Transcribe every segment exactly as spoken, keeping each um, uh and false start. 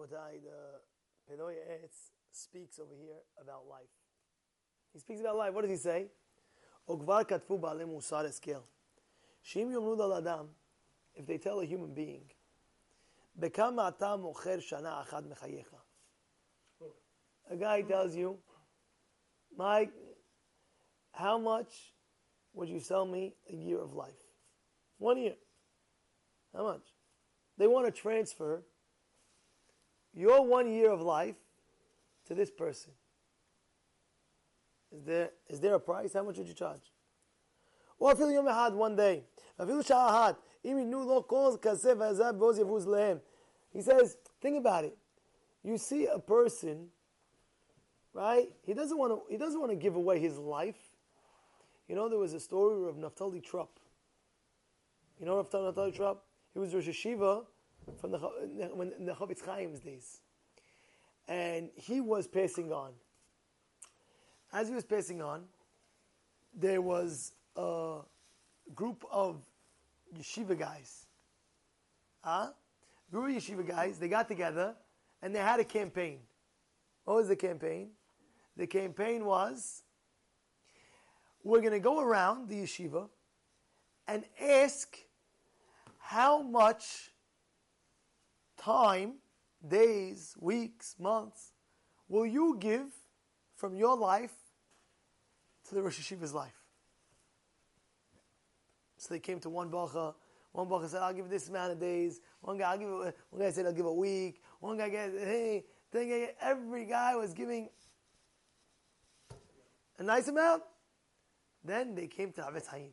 Rabotai, the Pele Yoetz speaks over here about life. He speaks about life. What does he say? If they tell a human being, a guy tells you, Mike, how much would you sell me a year of life? One year. How much? They want to transfer your one year of life to this person. Is there is there a price? How much would you charge? Or one day. He says, think about it. You see a person, right? He doesn't want to. He doesn't want to give away his life. You know, there was a story of Naftali Trupp. You know Naftali Trupp? He was Rosh Hashiva from the when the Chofetz Chaim's days, and he was passing on. As he was passing on, there was a group of yeshiva guys. Huh? Guru yeshiva guys, they got together and they had a campaign. What was the campaign? The campaign was, we're going to go around the yeshiva and ask how much time, days, weeks, months, will you give from your life to the Rosh Yeshiva's life. So they came to one bacha. One bacha said, I'll give this amount of days. One guy, I'll give a, one guy said, I'll give a week. One guy said, hey. Then every guy was giving a nice amount. Then they came to Chofetz Chaim.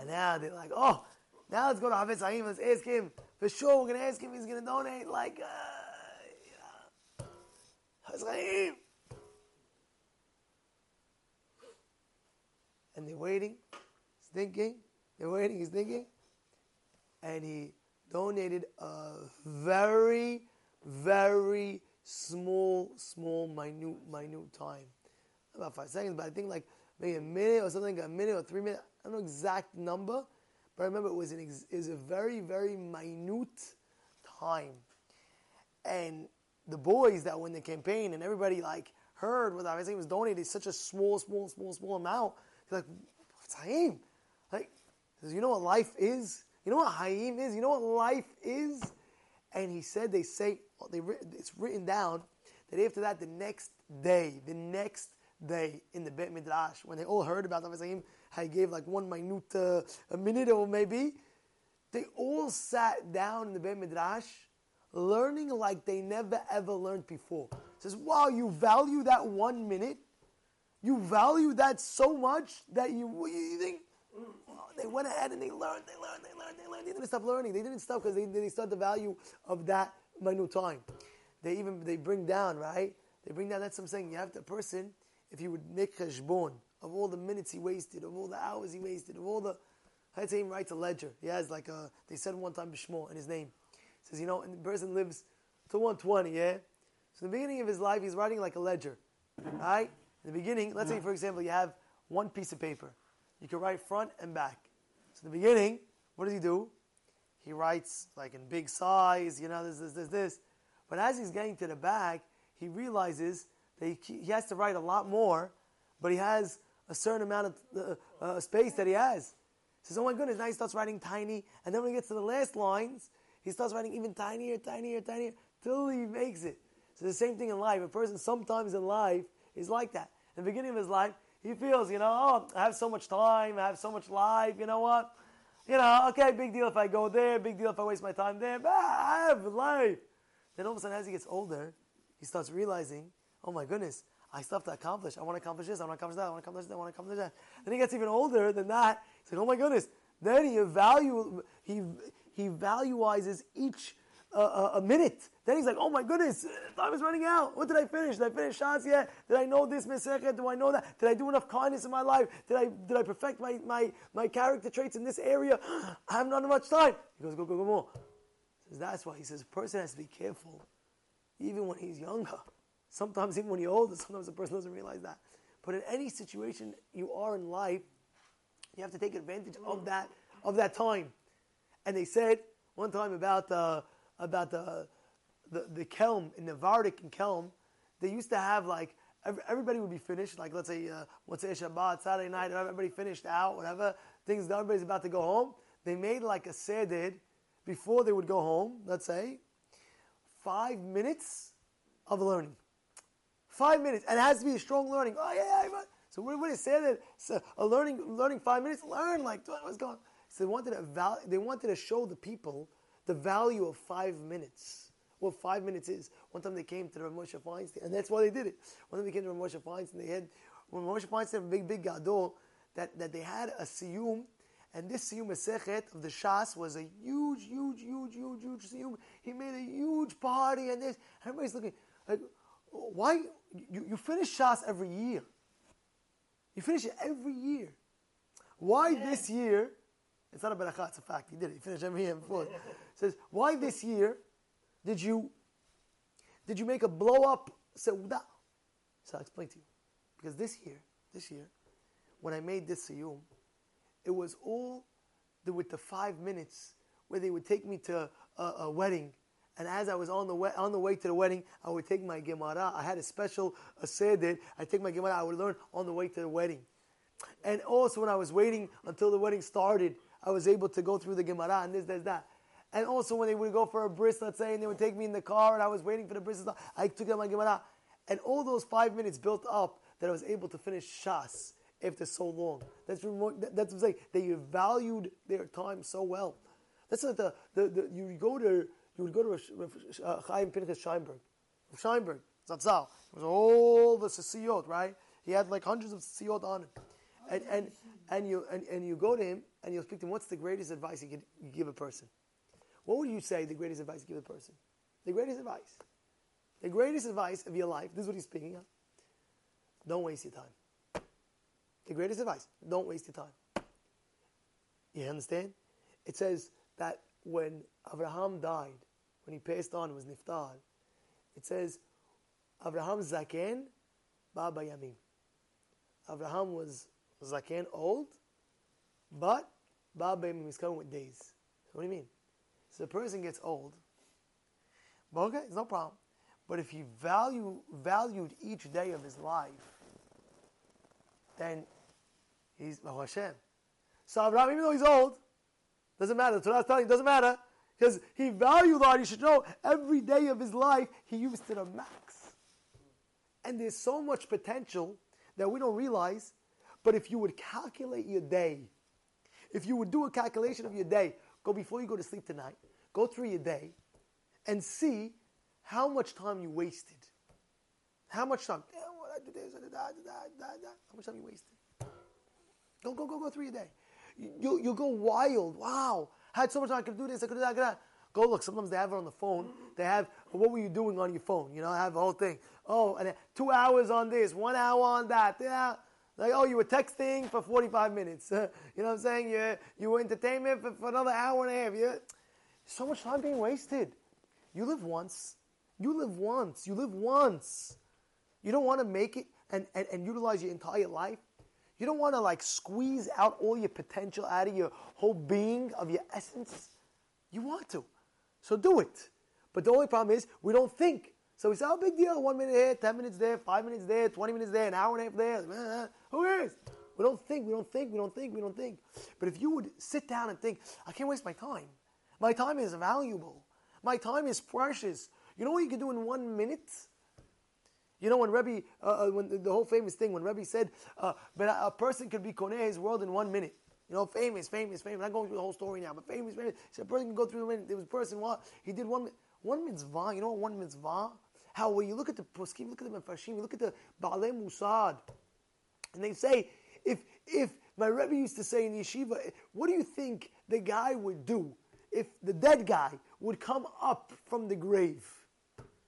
And now they're like, oh, now let's go to Chofetz Chaim. Let's ask him. For sure, we're going to ask him if he's going to donate. Like, uh, Chofetz Chaim. And they're waiting, he's thinking, they're waiting, he's thinking. And he donated a very, very small, small, minute, minute time. About five seconds, but I think like maybe a minute or something, a minute or three minutes. I don't know exact number, but I remember it was, an ex- it was a very, very minute time. And the boys that were in the campaign and everybody like heard what I was saying was donated such a small, small, small, small amount. Like, Chaim, like, you know what life is? You know what Chaim is? You know what life is? And he said, they say, they it's written down that after that, the next day, the next day in the Beit Midrash, when they all heard about Chaim, how he gave like one minute, uh, a minute or maybe, they all sat down in the Beit Midrash, learning like they never ever learned before. It says, wow, you value that one minute? You value that so much that you, you think, oh, they went ahead and they learned, they learned, they learned, they learned. They didn't stop learning. They didn't stop because they they start the value of that minute time. They even, they bring down, right? They bring down, that's what I'm saying. You have the person, if you would make cheshbon of all the minutes he wasted, of all the hours he wasted, of all the, I'd say he writes a ledger. He has like a, they said one time Bishmo in his name. He says, you know, and the person lives to one twenty, yeah? So in the beginning of his life, he's writing like a ledger, right? In the beginning, let's say, for example, you have one piece of paper. You can write front and back. So in the beginning, what does he do? He writes like in big size, you know, this, this, this, this. But as he's getting to the back, he realizes that he, he has to write a lot more, but he has a certain amount of uh, uh, space that he has. He says, oh my goodness, now he starts writing tiny. And then when he gets to the last lines, he starts writing even tinier, tinier, tinier, till he makes it. So the same thing in life. A person sometimes in life is like that. In the beginning of his life, he feels, you know, oh, I have so much time, I have so much life, you know what? You know, okay, big deal if I go there, big deal if I waste my time there, but I have life. Then all of a sudden, as he gets older, he starts realizing, oh my goodness, I still have to accomplish. I want to accomplish this, I want to accomplish that, I want to accomplish that, I want to accomplish that. Then he gets even older than that. He's like, oh my goodness. Then he evalu- he he valuizes each Uh, a minute. Then he's like, oh my goodness, time is running out. What did I finish? Did I finish Shas yet? Did I know this Mesechet? Do I know that? Did I do enough kindness in my life? Did I did I perfect my, my, my character traits in this area? I have not much time. He goes, go, go, go more. So that's why he says a person has to be careful even when he's younger. Sometimes even when you're older, sometimes the person doesn't realize that. But in any situation you are in life, you have to take advantage of that of that time. And they said one time about uh, about the the, the Kelm, in Nevardik and Kelm, they used to have like, every, everybody would be finished, like let's say, uh, let's say Shabbat, Saturday night, everybody finished out, whatever, things, everybody's about to go home. They made like a seded, before they would go home, let's say, five minutes of learning. Five minutes, and it has to be a strong learning. Oh yeah, yeah. So what did he say that? So a learning, learning five minutes, learn like what's going on. So they wanted to val- they wanted to show the people the value of five minutes. What five minutes is. One time they came to Reb Moshe Feinstein, and that's why they did it. One time they came to Reb Moshe Feinstein, they had when Moshe Feinstein big big gadol that, that they had a siyum. And this siyum esechet of the Shas was a huge, huge, huge, huge, huge siyum. He made a huge party and this. And everybody's looking, like, why? You, you finish Shas every year. You finish it every year. Why yeah. this year? It's not a barakah, it's a fact. He did it. He finished every year before. It says, why this year did you did you make a blow-up seudah? So I'll explain to you. Because this year, this year, when I made this siyum, it was all the, with the five minutes where they would take me to a, a wedding. And as I was on the way, on the way to the wedding, I would take my Gemara. I had a special seder. I take my Gemara. I would learn on the way to the wedding. And also when I was waiting until the wedding started, I was able to go through the Gemara and this, this, that. And also when they would go for a bris, let's say, and they would take me in the car and I was waiting for the bris. I took out my Gemara. And all those five minutes built up that I was able to finish Shas after so long. That's remote, that, that's what I'm saying. They valued their time so well. That's not the, the, the you go to you would go to uh, Chaim Pinchas Scheinberg. Scheinberg, Zatzal. It was all the sesiyot, right? He had like hundreds of sesiyot on him. And and and you and, and you go to him and you'll speak to him. What's the greatest advice you could give a person? What would you say the greatest advice you give a person? The greatest advice. The greatest advice of your life, this is what he's speaking of. Don't waste your time. The greatest advice, don't waste your time. You understand? It says that when Avraham died, when he passed on, was niftar, it says, Avraham zaken ba'ba yamim. Avraham was zaken, old, but ba'ba yamim is coming with days. What do you mean? So the person gets old, but okay, it's no problem. But if he value, valued each day of his life, then he's oh Hashem. So Avraham, even though he's old, doesn't matter. The Torah is telling you, doesn't matter. Because he valued that. You should know every day of his life he used to the max. And there's so much potential that we don't realize. But if you would calculate your day, if you would do a calculation of your day, go before you go to sleep tonight, go through your day, and see how much time you wasted. How much time? How much time you wasted? Go, go, go, go through your day. You, you'll go wild. Wow. I had so much time. I could do this. I could do that. I could do that. Go look. Sometimes they have it on the phone. They have, what were you doing on your phone? You know, I have the whole thing. Oh, and two hours on this, one hour on that. Yeah. Like, oh, you were texting for forty-five minutes. You know what I'm saying? You, you were entertainment for, for another hour and a half. You, so much time being wasted. You live once. You live once. You live once. You don't want to make it and, and, and utilize your entire life. You don't want to like squeeze out all your potential out of your whole being, of your essence. You want to. So do it. But the only problem is we don't think. So we say, oh, big deal. One minute here, ten minutes there, five minutes there, twenty minutes there, an hour and a half there. Who cares? We don't think, we don't think, we don't think, we don't think. But if you would sit down and think, I can't waste my time. My time is valuable. My time is precious. You know what you can do in one minute? You know, when Rebbe, uh, when the, the whole famous thing, when Rebbe said, uh, but a, a person could be koneh his world in one minute. You know, famous, famous, famous. I'm not going through the whole story now, but famous, famous. He said, a person can go through a minute. There was a person, what? He did one minute. One mitzvah, you know what one mitzvah? How when you look at the poskim, look at the mefarshim, look at the Baalei Musad. And they say, if, if, my Rebbe used to say in yeshiva, what do you think the guy would do if the dead guy would come up from the grave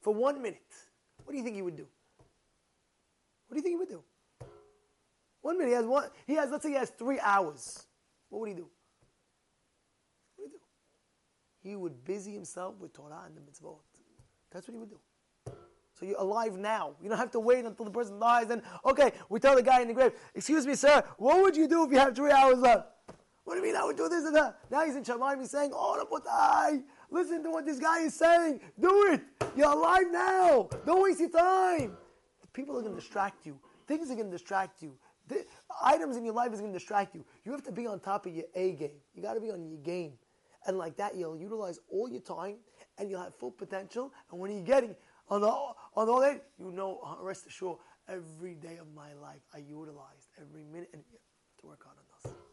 for one minute? What do you think he would do? What do you think he would do? One minute, he has one, he has, let's say he has three hours. What would he do? What would he do? He would busy himself with Torah and the mitzvot. That's what he would do. So you're alive now. You don't have to wait until the person dies and, okay, we tell the guy in the grave, excuse me, sir, what would you do if you have three hours left? What do you mean I would do this and that? Now he's in Shamayim, he's saying, oh, Rabotai, Listen to what this guy is saying. Do it. You're alive now. Don't waste your time. People are going to distract you. Things are going to distract you. The items in your life is going to distract you. You have to be on top of your A game. You got to be on your game. And like that, you'll utilize all your time and you'll have full potential. And when you're getting on all, on all that, you know, rest assured, every day of my life, I utilized every minute and to work on this.